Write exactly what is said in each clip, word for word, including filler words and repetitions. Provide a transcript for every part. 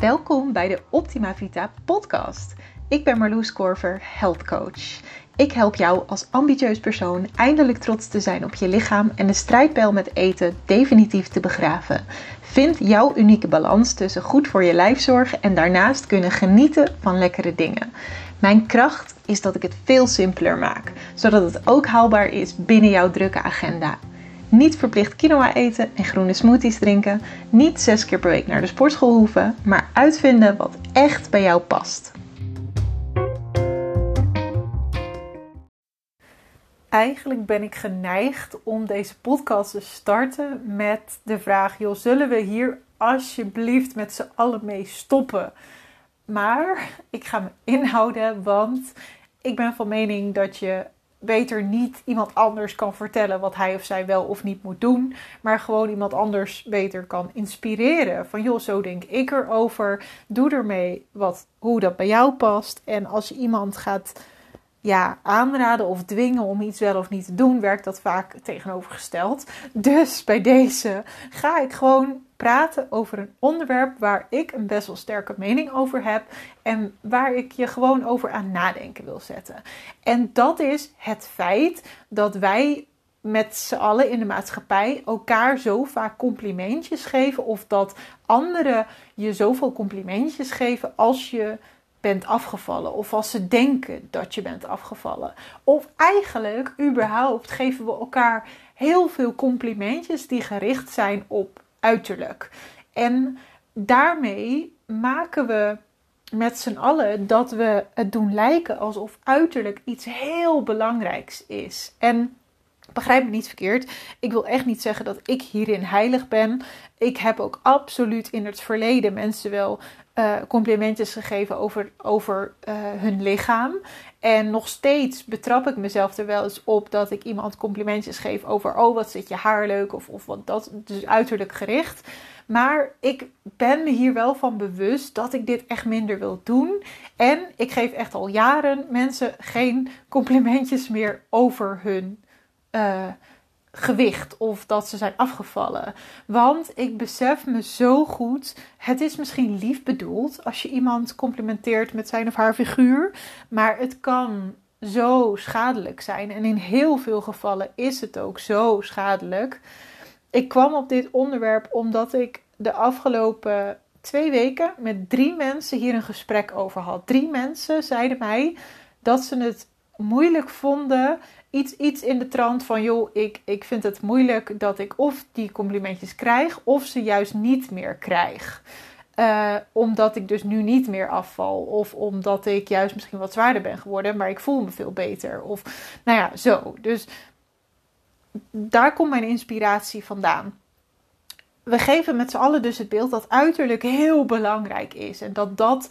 Welkom bij de Optima Vita podcast. Ik ben Marloes Korver, Health Coach. Ik help jou als ambitieus persoon eindelijk trots te zijn op je lichaam en de strijdbijl met eten definitief te begraven. Vind jouw unieke balans tussen goed voor je lijfzorg en daarnaast kunnen genieten van lekkere dingen. Mijn kracht is dat ik het veel simpeler maak, zodat het ook haalbaar is binnen jouw drukke agenda. Niet verplicht quinoa eten en groene smoothies drinken. Niet zes keer per week naar de sportschool hoeven, maar uitvinden wat echt bij jou past. Eigenlijk ben ik geneigd om deze podcast te starten met de vraag: joh, zullen we hier alsjeblieft met z'n allen mee stoppen? Maar ik ga me inhouden, want ik ben van mening dat je beter niet iemand anders kan vertellen wat hij of zij wel of niet moet doen, maar gewoon iemand anders beter kan inspireren. Van joh, zo denk ik erover. Doe ermee wat, hoe dat bij jou past. En als je iemand gaat ja, aanraden of dwingen om iets wel of niet te doen, werkt dat vaak tegenovergesteld. Dus bij deze ga ik gewoon praten over een onderwerp waar ik een best wel sterke mening over heb en waar ik je gewoon over aan nadenken wil zetten. En dat is het feit dat wij met z'n allen in de maatschappij elkaar zo vaak complimentjes geven, of dat anderen je zoveel complimentjes geven als je bent afgevallen, of als ze denken dat je bent afgevallen. Of eigenlijk, überhaupt, geven we elkaar heel veel complimentjes die gericht zijn op uiterlijk. En daarmee maken we met z'n allen dat we het doen lijken alsof uiterlijk iets heel belangrijks is. En begrijp me niet verkeerd, ik wil echt niet zeggen dat ik hierin heilig ben. Ik heb ook absoluut in het verleden mensen wel uh, complimentjes gegeven over, over uh, hun lichaam. En nog steeds betrap ik mezelf er wel eens op dat ik iemand complimentjes geef over: oh, wat zit je haar leuk, of, of wat dat, dus uiterlijk gericht. Maar ik ben me hier wel van bewust dat ik dit echt minder wil doen. En ik geef echt al jaren mensen geen complimentjes meer over hun Uh, gewicht of dat ze zijn afgevallen. Want ik besef me zo goed, het is misschien lief bedoeld als je iemand complimenteert met zijn of haar figuur, maar het kan zo schadelijk zijn. En in heel veel gevallen is het ook zo schadelijk. Ik kwam op dit onderwerp omdat ik de afgelopen twee weken met drie mensen hier een gesprek over had. Drie mensen zeiden mij dat ze het moeilijk vonden. Iets, iets in de trant van: joh, ik, ik vind het moeilijk dat ik of die complimentjes krijg, of ze juist niet meer krijg. Uh, omdat ik dus nu niet meer afval. Of omdat ik juist misschien wat zwaarder ben geworden, maar ik voel me veel beter. Of nou ja, zo. Dus daar komt mijn inspiratie vandaan. We geven met z'n allen dus het beeld dat uiterlijk heel belangrijk is. En dat dat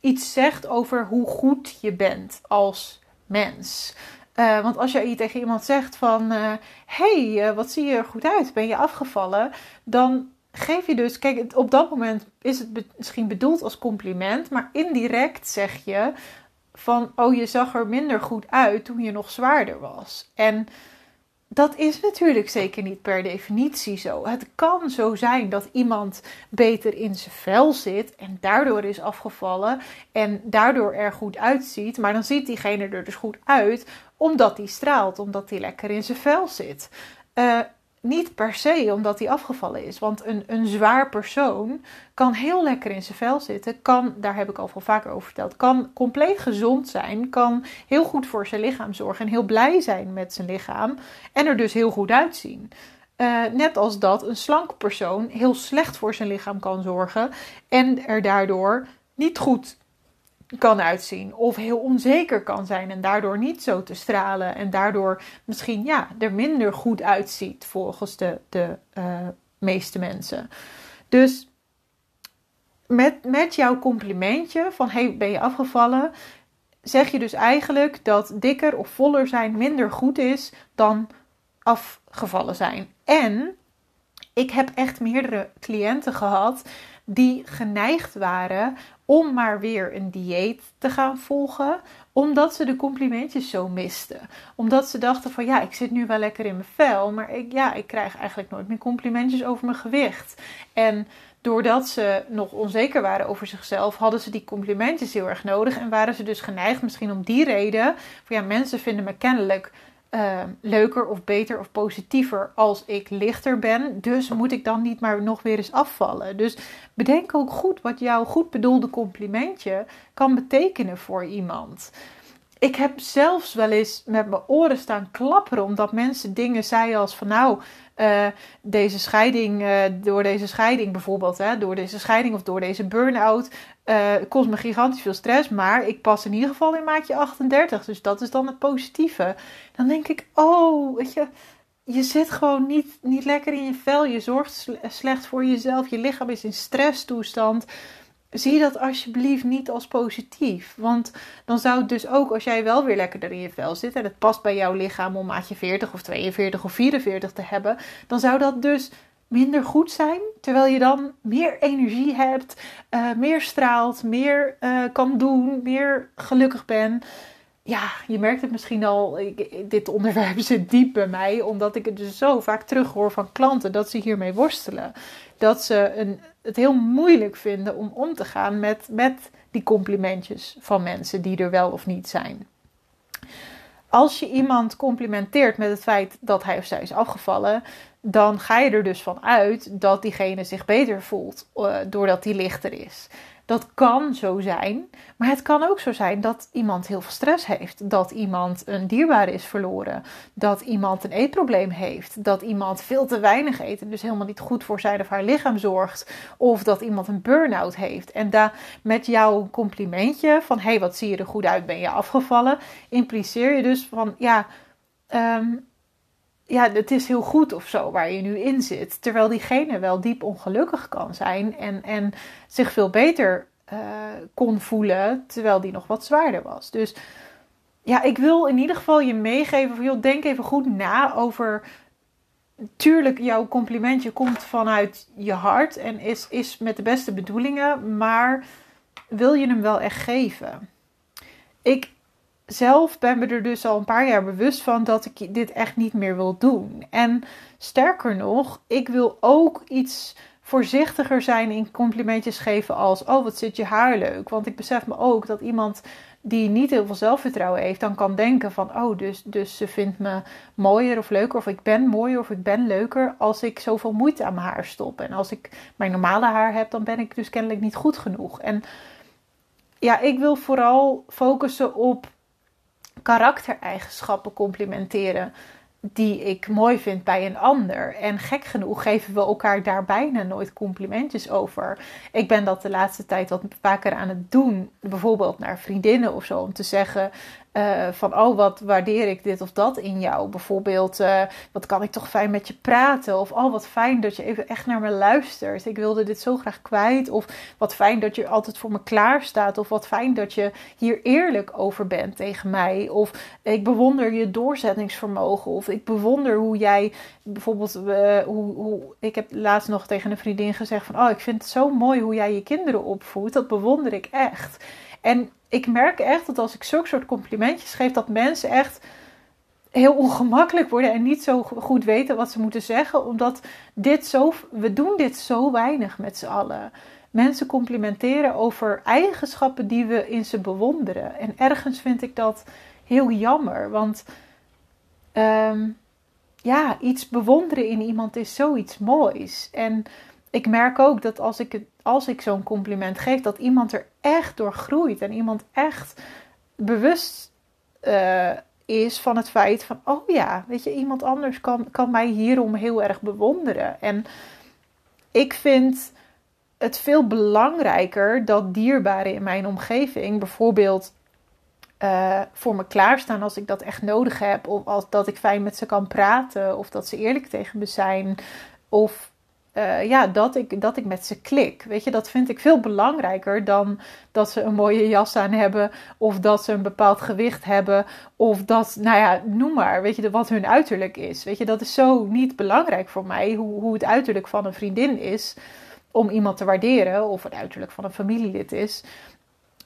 iets zegt over hoe goed je bent als mens. Uh, want als je tegen iemand zegt van: Uh, hey, uh, wat zie je er goed uit? Ben je afgevallen? Dan geef je dus... Kijk, op dat moment is het be- misschien bedoeld als compliment, maar indirect zeg je van: oh, je zag er minder goed uit toen je nog zwaarder was. En dat is natuurlijk zeker niet per definitie zo. Het kan zo zijn dat iemand beter in zijn vel zit en daardoor is afgevallen en daardoor er goed uitziet. Maar dan ziet diegene er dus goed uit omdat hij straalt, omdat hij lekker in zijn vel zit. Uh, niet per se omdat hij afgevallen is. Want een, een zwaar persoon kan heel lekker in zijn vel zitten. Kan, daar heb ik al veel vaker over verteld, kan compleet gezond zijn. Kan heel goed voor zijn lichaam zorgen. En heel blij zijn met zijn lichaam. En er dus heel goed uitzien. Uh, net als dat een slank persoon heel slecht voor zijn lichaam kan zorgen. En er daardoor niet goed kan uitzien. Of heel onzeker kan zijn en daardoor niet zo te stralen. En daardoor misschien ja, er minder goed uitziet volgens de, de uh, meeste mensen. Dus met, met jouw complimentje van: hey, ben je afgevallen? Zeg je dus eigenlijk dat dikker of voller zijn minder goed is dan afgevallen zijn. En ik heb echt meerdere cliënten gehad die geneigd waren om maar weer een dieet te gaan volgen, omdat ze de complimentjes zo misten. Omdat ze dachten van ja, ik zit nu wel lekker in mijn vel, maar ik, ja, ik krijg eigenlijk nooit meer complimentjes over mijn gewicht. En doordat ze nog onzeker waren over zichzelf, hadden ze die complimentjes heel erg nodig en waren ze dus geneigd misschien om die reden van ja, mensen vinden me kennelijk Uh, leuker of beter of positiever als ik lichter ben. Dus moet ik dan niet maar nog weer eens afvallen. Dus bedenk ook goed wat jouw goed bedoelde complimentje kan betekenen voor iemand. Ik heb zelfs wel eens met mijn oren staan klapperen omdat mensen dingen zeiden als van nou, uh, deze scheiding, uh, door deze scheiding bijvoorbeeld, hè, door deze scheiding of door deze burn-out, uh, kost me gigantisch veel stress, maar ik pas in ieder geval in maatje achtendertig, dus dat is dan het positieve. Dan denk ik, oh, weet je, je zit gewoon niet, niet lekker in je vel, je zorgt slecht voor jezelf, je lichaam is in stresstoestand. Zie dat alsjeblieft niet als positief. Want dan zou het dus ook, als jij wel weer lekkerder in je vel zit en het past bij jouw lichaam om maatje veertig of tweeënveertig of vierenveertig te hebben, dan zou dat dus minder goed zijn. Terwijl je dan meer energie hebt, uh, meer straalt, meer uh, kan doen, meer gelukkig bent. Ja, je merkt het misschien al, ik, dit onderwerp zit diep bij mij, omdat ik het dus zo vaak terughoor van klanten dat ze hiermee worstelen. Dat ze een, het heel moeilijk vinden om om te gaan met, met die complimentjes van mensen die er wel of niet zijn. Als je iemand complimenteert met het feit dat hij of zij is afgevallen, dan ga je er dus van uit dat diegene zich beter voelt uh, doordat hij lichter is. Dat kan zo zijn, maar het kan ook zo zijn dat iemand heel veel stress heeft. Dat iemand een dierbare is verloren. Dat iemand een eetprobleem heeft. Dat iemand veel te weinig eet en dus helemaal niet goed voor zijn of haar lichaam zorgt. Of dat iemand een burn-out heeft. En daar met jouw complimentje van hé, hey, wat zie je er goed uit, ben je afgevallen, impliceer je dus van ja, um, ja, het is heel goed of zo waar je nu in zit. Terwijl diegene wel diep ongelukkig kan zijn en, en zich veel beter uh, kon voelen, terwijl die nog wat zwaarder was. Dus ja, ik wil in ieder geval je meegeven van joh, denk even goed na over. Tuurlijk, jouw complimentje komt vanuit je hart en is, is met de beste bedoelingen, maar wil je hem wel echt geven? Ik zelf ben me er dus al een paar jaar bewust van dat ik dit echt niet meer wil doen. En sterker nog, ik wil ook iets voorzichtiger zijn in complimentjes geven als oh, wat zit je haar leuk. Want ik besef me ook dat iemand die niet heel veel zelfvertrouwen heeft, dan kan denken van oh, dus, dus ze vindt me mooier of leuker of ik ben mooier of ik ben leuker als ik zoveel moeite aan mijn haar stop. En als ik mijn normale haar heb, dan ben ik dus kennelijk niet goed genoeg. En ja, ik wil vooral focussen op karaktereigenschappen complimenteren die ik mooi vind bij een ander. En gek genoeg geven we elkaar daar bijna nooit complimentjes over. Ik ben dat de laatste tijd wat vaker aan het doen. Bijvoorbeeld naar vriendinnen of zo. Om te zeggen uh, van oh, wat waardeer ik dit of dat in jou. Bijvoorbeeld uh, wat kan ik toch fijn met je praten. Of oh, wat fijn dat je even echt naar me luistert. Ik wilde dit zo graag kwijt. Of wat fijn dat je altijd voor me klaar staat. Of wat fijn dat je hier eerlijk over bent tegen mij. Of ik bewonder je doorzettingsvermogen. Of ik bewonder hoe jij bijvoorbeeld, uh, hoe, hoe, ik heb laatst nog tegen een vriendin gezegd van oh, ik vind het zo mooi hoe jij je kinderen opvoedt. Dat bewonder ik echt. En ik merk echt dat als ik zulke soort complimentjes geef, dat mensen echt heel ongemakkelijk worden en niet zo goed weten wat ze moeten zeggen. Omdat dit zo, we doen dit zo weinig met z'n allen. Mensen complimenteren over eigenschappen die we in ze bewonderen. En ergens vind ik dat heel jammer, want Um, ja, iets bewonderen in iemand is zoiets moois. En ik merk ook dat als ik, als ik zo'n compliment geef, dat iemand er echt door groeit. En iemand echt bewust uh, is van het feit van oh ja, weet je, iemand anders kan, kan mij hierom heel erg bewonderen. En ik vind het veel belangrijker dat dierbaren in mijn omgeving bijvoorbeeld Uh, voor me klaarstaan als ik dat echt nodig heb. Of als, dat ik fijn met ze kan praten. Of dat ze eerlijk tegen me zijn. Of uh, ja, dat ik, dat ik met ze klik. Weet je, dat vind ik veel belangrijker dan dat ze een mooie jas aan hebben. Of dat ze een bepaald gewicht hebben. Of dat, nou ja, noem maar. Weet je, wat hun uiterlijk is. Weet je, dat is zo niet belangrijk voor mij. Hoe, hoe het uiterlijk van een vriendin is. om iemand te waarderen, of het uiterlijk van een familielid is,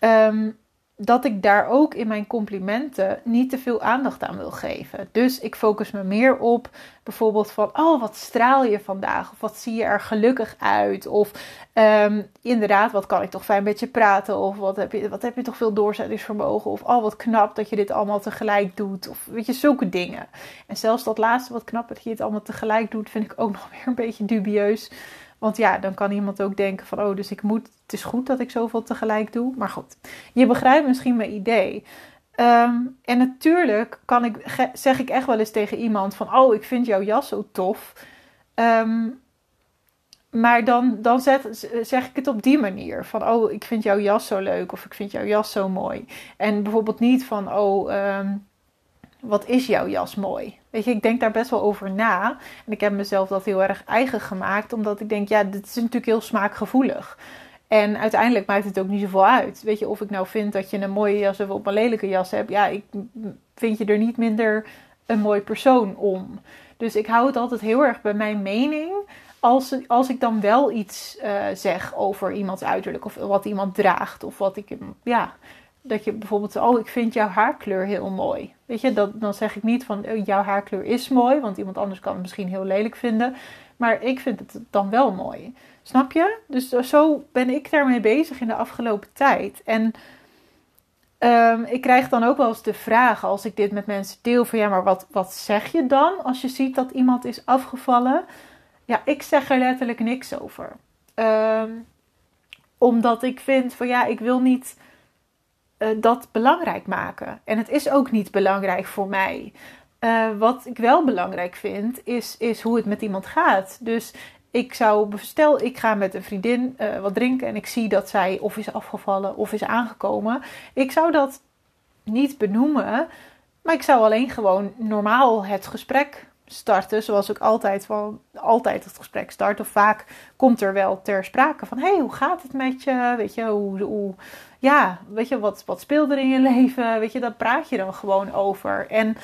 um, dat ik daar ook in mijn complimenten niet te veel aandacht aan wil geven. Dus ik focus me meer op bijvoorbeeld van, oh, wat straal je vandaag? Of wat zie je er gelukkig uit? Of um, inderdaad, wat kan ik toch fijn met je praten? Of wat heb je, wat heb je toch veel doorzettingsvermogen? Of oh, wat knap dat je dit allemaal tegelijk doet. Of weet je, zulke dingen. En zelfs dat laatste, wat knap dat je het allemaal tegelijk doet, vind ik ook nog weer een beetje dubieus. Want ja, dan kan iemand ook denken van, oh, dus ik moet, het is goed dat ik zoveel tegelijk doe. Maar goed, je begrijpt misschien mijn idee. Um, en natuurlijk kan ik, zeg ik echt wel eens tegen iemand van, oh, ik vind jouw jas zo tof. Um, maar dan, dan zet, zeg ik het op die manier. Van, oh, ik vind jouw jas zo leuk of ik vind jouw jas zo mooi. En bijvoorbeeld niet van, oh, um, wat is jouw jas mooi? Weet je, ik denk daar best wel over na. En ik heb mezelf dat heel erg eigen gemaakt. Omdat ik denk, ja, dit is natuurlijk heel smaakgevoelig. En uiteindelijk maakt het ook niet zoveel uit. Weet je, of ik nou vind dat je een mooie jas of op een lelijke jas hebt. Ja, ik vind je er niet minder een mooi persoon om. Dus ik hou het altijd heel erg bij mijn mening. Als, als ik dan wel iets uh, zeg over iemands uiterlijk. Of wat iemand draagt. Of wat ik, ja... Dat je bijvoorbeeld, oh, ik vind jouw haarkleur heel mooi. Weet je, dat, dan zeg ik niet van, oh, jouw haarkleur is mooi. Want iemand anders kan het misschien heel lelijk vinden. Maar ik vind het dan wel mooi. Snap je? Dus zo ben ik daarmee bezig in de afgelopen tijd. En um, ik krijg dan ook wel eens de vraag, als ik dit met mensen deel, van ja, maar wat, wat zeg je dan als je ziet dat iemand is afgevallen? Ja, ik zeg er letterlijk niks over. Um, omdat ik vind van ja, ik wil niet... dat belangrijk maken. En het is ook niet belangrijk voor mij. Uh, wat ik wel belangrijk vind, is, is hoe het met iemand gaat. Dus ik zou, stel ik ga met een vriendin uh, wat drinken en ik zie dat zij of is afgevallen of is aangekomen. Ik zou dat niet benoemen, maar ik zou alleen gewoon normaal het gesprek starten, zoals ik altijd, wel, altijd het gesprek start. Of vaak komt er wel ter sprake van, hé, hey, hoe gaat het met je? Weet je, hoe... hoe ja, weet je, wat, wat speelt er in je leven? Weet je, daar praat je dan gewoon over. En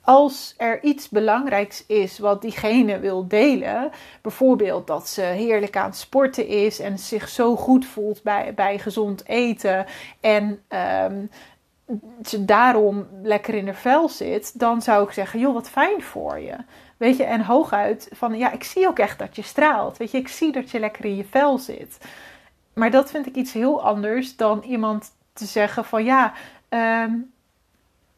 als er iets belangrijks is wat diegene wil delen, bijvoorbeeld dat ze heerlijk aan het sporten is en zich zo goed voelt bij, bij gezond eten en um, ze daarom lekker in haar vel zit, dan zou ik zeggen, joh, wat fijn voor je. Weet je, en hooguit van, ja, ik zie ook echt dat je straalt. Weet je, ik zie dat je lekker in je vel zit. Maar dat vind ik iets heel anders dan iemand te zeggen van ja, um,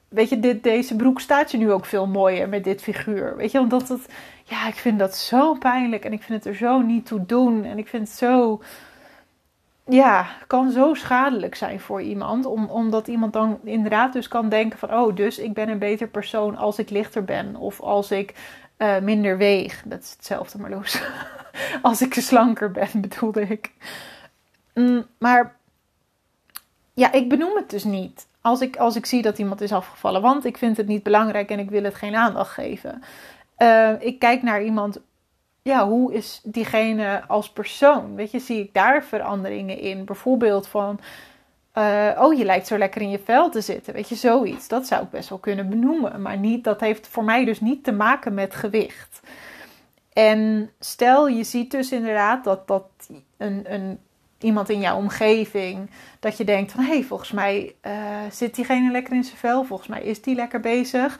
weet je, dit, deze broek staat je nu ook veel mooier met dit figuur. Weet je, omdat het, ja, ik vind dat zo pijnlijk en ik vind het er zo niet toe doen. En ik vind het zo, ja, kan zo schadelijk zijn voor iemand. Om, omdat iemand dan inderdaad dus kan denken van oh, dus ik ben een beter persoon als ik lichter ben of als ik... Uh, minder weeg. Dat is hetzelfde, maar los. Als ik slanker ben, bedoelde ik. Mm, maar ja, ik benoem het dus niet. Als ik, als ik zie dat iemand is afgevallen. Want ik vind het niet belangrijk en ik wil het geen aandacht geven. Uh, ik kijk naar iemand. Ja, hoe is diegene als persoon? Weet je, zie ik daar veranderingen in? Bijvoorbeeld van... Uh, oh, je lijkt zo lekker in je vel te zitten. Weet je, zoiets. Dat zou ik best wel kunnen benoemen. Maar niet, dat heeft voor mij dus niet te maken met gewicht. En stel, je ziet dus inderdaad dat, dat een, een, iemand in jouw omgeving... dat je denkt van, hé, hey, volgens mij uh, zit diegene lekker in zijn vel. Volgens mij is die lekker bezig.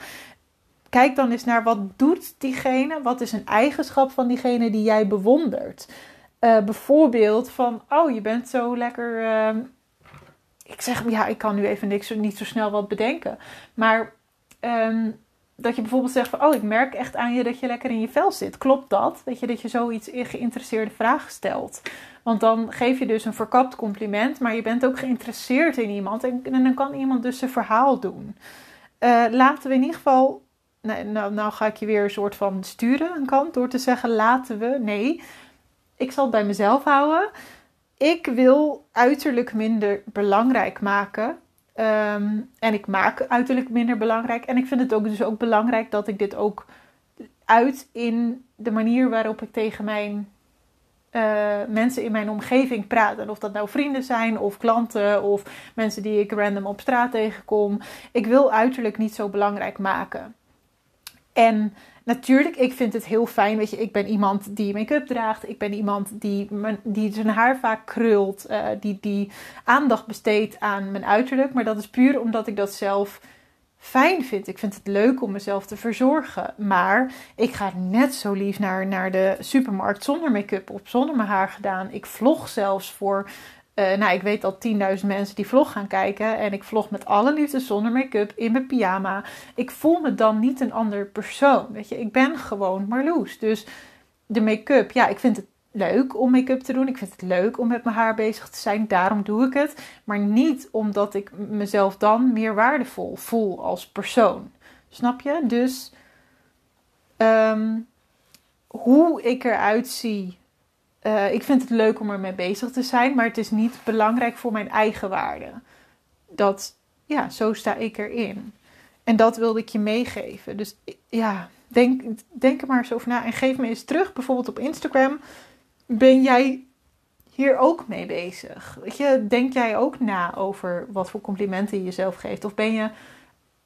Kijk dan eens naar, wat doet diegene? Wat is een eigenschap van diegene die jij bewondert? Uh, bijvoorbeeld van, oh, je bent zo lekker... Uh, Ik zeg, ja, ik kan nu even niks, niet zo snel wat bedenken. Maar um, dat je bijvoorbeeld zegt van... oh, ik merk echt aan je dat je lekker in je vel zit. Klopt dat? Weet je, dat je zoiets geïnteresseerde vraag stelt. Want dan geef je dus een verkapt compliment... maar je bent ook geïnteresseerd in iemand... en, en dan kan iemand dus zijn verhaal doen. Uh, laten we in ieder geval... Nou, nou, nou ga ik je weer een soort van sturen een kant... door te zeggen laten we... nee, ik zal het bij mezelf houden... Ik wil uiterlijk minder belangrijk maken. Um, en ik maak uiterlijk minder belangrijk. En ik vind het ook dus ook belangrijk dat ik dit ook uit in de manier waarop ik tegen mijn uh, mensen in mijn omgeving praat. En of dat nou vrienden zijn of klanten of mensen die ik random op straat tegenkom. Ik wil uiterlijk niet zo belangrijk maken. En Natuurlijk, ik vind het heel fijn. Weet je, ik ben iemand die make-up draagt. Ik ben iemand die, die zijn haar vaak krult. Uh, die, die aandacht besteedt aan mijn uiterlijk. Maar dat is puur omdat ik dat zelf fijn vind. Ik vind het leuk om mezelf te verzorgen. Maar ik ga net zo lief naar, naar de supermarkt zonder make-up op. Zonder mijn haar gedaan. Ik vlog zelfs voor... Uh, nou, ik weet al tienduizend mensen die vlog gaan kijken. En ik vlog met alle liefde zonder make-up in mijn pyjama. Ik voel me dan niet een ander persoon. Weet je, ik ben gewoon Marloes. Dus de make-up, ja, ik vind het leuk om make-up te doen. Ik vind het leuk om met mijn haar bezig te zijn. Daarom doe ik het. Maar niet omdat ik mezelf dan meer waardevol voel als persoon. Snap je? Dus um, hoe ik eruit zie... Uh, ik vind het leuk om ermee bezig te zijn, maar het is niet belangrijk voor mijn eigen waarde. Dat, ja, zo sta ik erin. En dat wilde ik je meegeven. Dus ja, denk, denk er maar eens over na en geef me eens terug. Bijvoorbeeld op Instagram, ben jij hier ook mee bezig? Weet je, denk jij ook na over wat voor complimenten je jezelf geeft? Of ben je,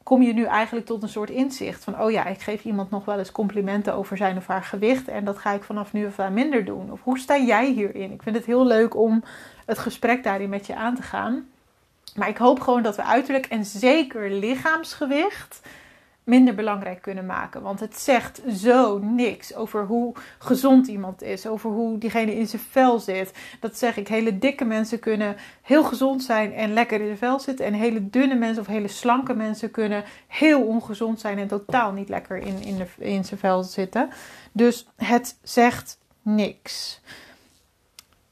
kom je nu eigenlijk tot een soort inzicht van... oh ja, ik geef iemand nog wel eens complimenten over zijn of haar gewicht... en dat ga ik vanaf nu of aan minder doen. Of hoe sta jij hierin? Ik vind het heel leuk om het gesprek daarin met je aan te gaan. Maar ik hoop gewoon dat we uiterlijk en zeker lichaamsgewicht... minder belangrijk kunnen maken. Want het zegt zo niks over hoe gezond iemand is. Over hoe diegene in zijn vel zit. Dat zeg ik. Hele dikke mensen kunnen heel gezond zijn en lekker in zijn vel zitten. En hele dunne mensen of hele slanke mensen kunnen heel ongezond zijn. En totaal niet lekker in, in, de, in zijn vel zitten. Dus het zegt niks.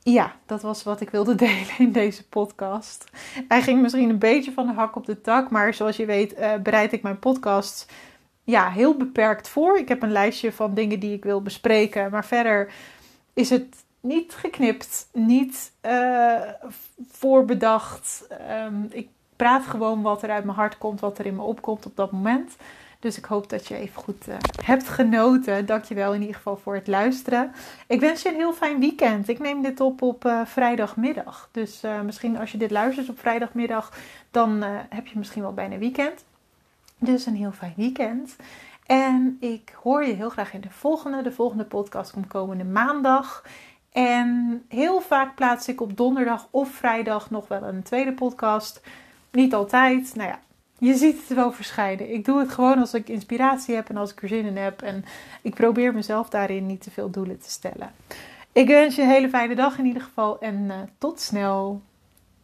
Ja, dat was wat ik wilde delen in deze podcast. Hij ging misschien een beetje van de hak op de tak. Maar zoals je weet uh, bereid ik mijn podcasts ja, heel beperkt voor. Ik heb een lijstje van dingen die ik wil bespreken. Maar verder is het niet geknipt. Niet uh, voorbedacht. Um, ik praat gewoon wat er uit mijn hart komt. Wat er in me opkomt op dat moment. Dus ik hoop dat je even goed uh, hebt genoten. Dankjewel in ieder geval voor het luisteren. Ik wens je een heel fijn weekend. Ik neem dit op op uh, vrijdagmiddag. Dus uh, misschien als je dit luistert op vrijdagmiddag, dan uh, heb je misschien wel bijna weekend. Dus een heel fijn weekend. En ik hoor je heel graag in de volgende. De volgende podcast komt komende maandag. En heel vaak plaats ik op donderdag of vrijdag nog wel een tweede podcast. Niet altijd, nou ja. Je ziet het wel verschijnen. Ik doe het gewoon als ik inspiratie heb en als ik er zin in heb. En ik probeer mezelf daarin niet te veel doelen te stellen. Ik wens je een hele fijne dag in ieder geval. En uh, tot snel.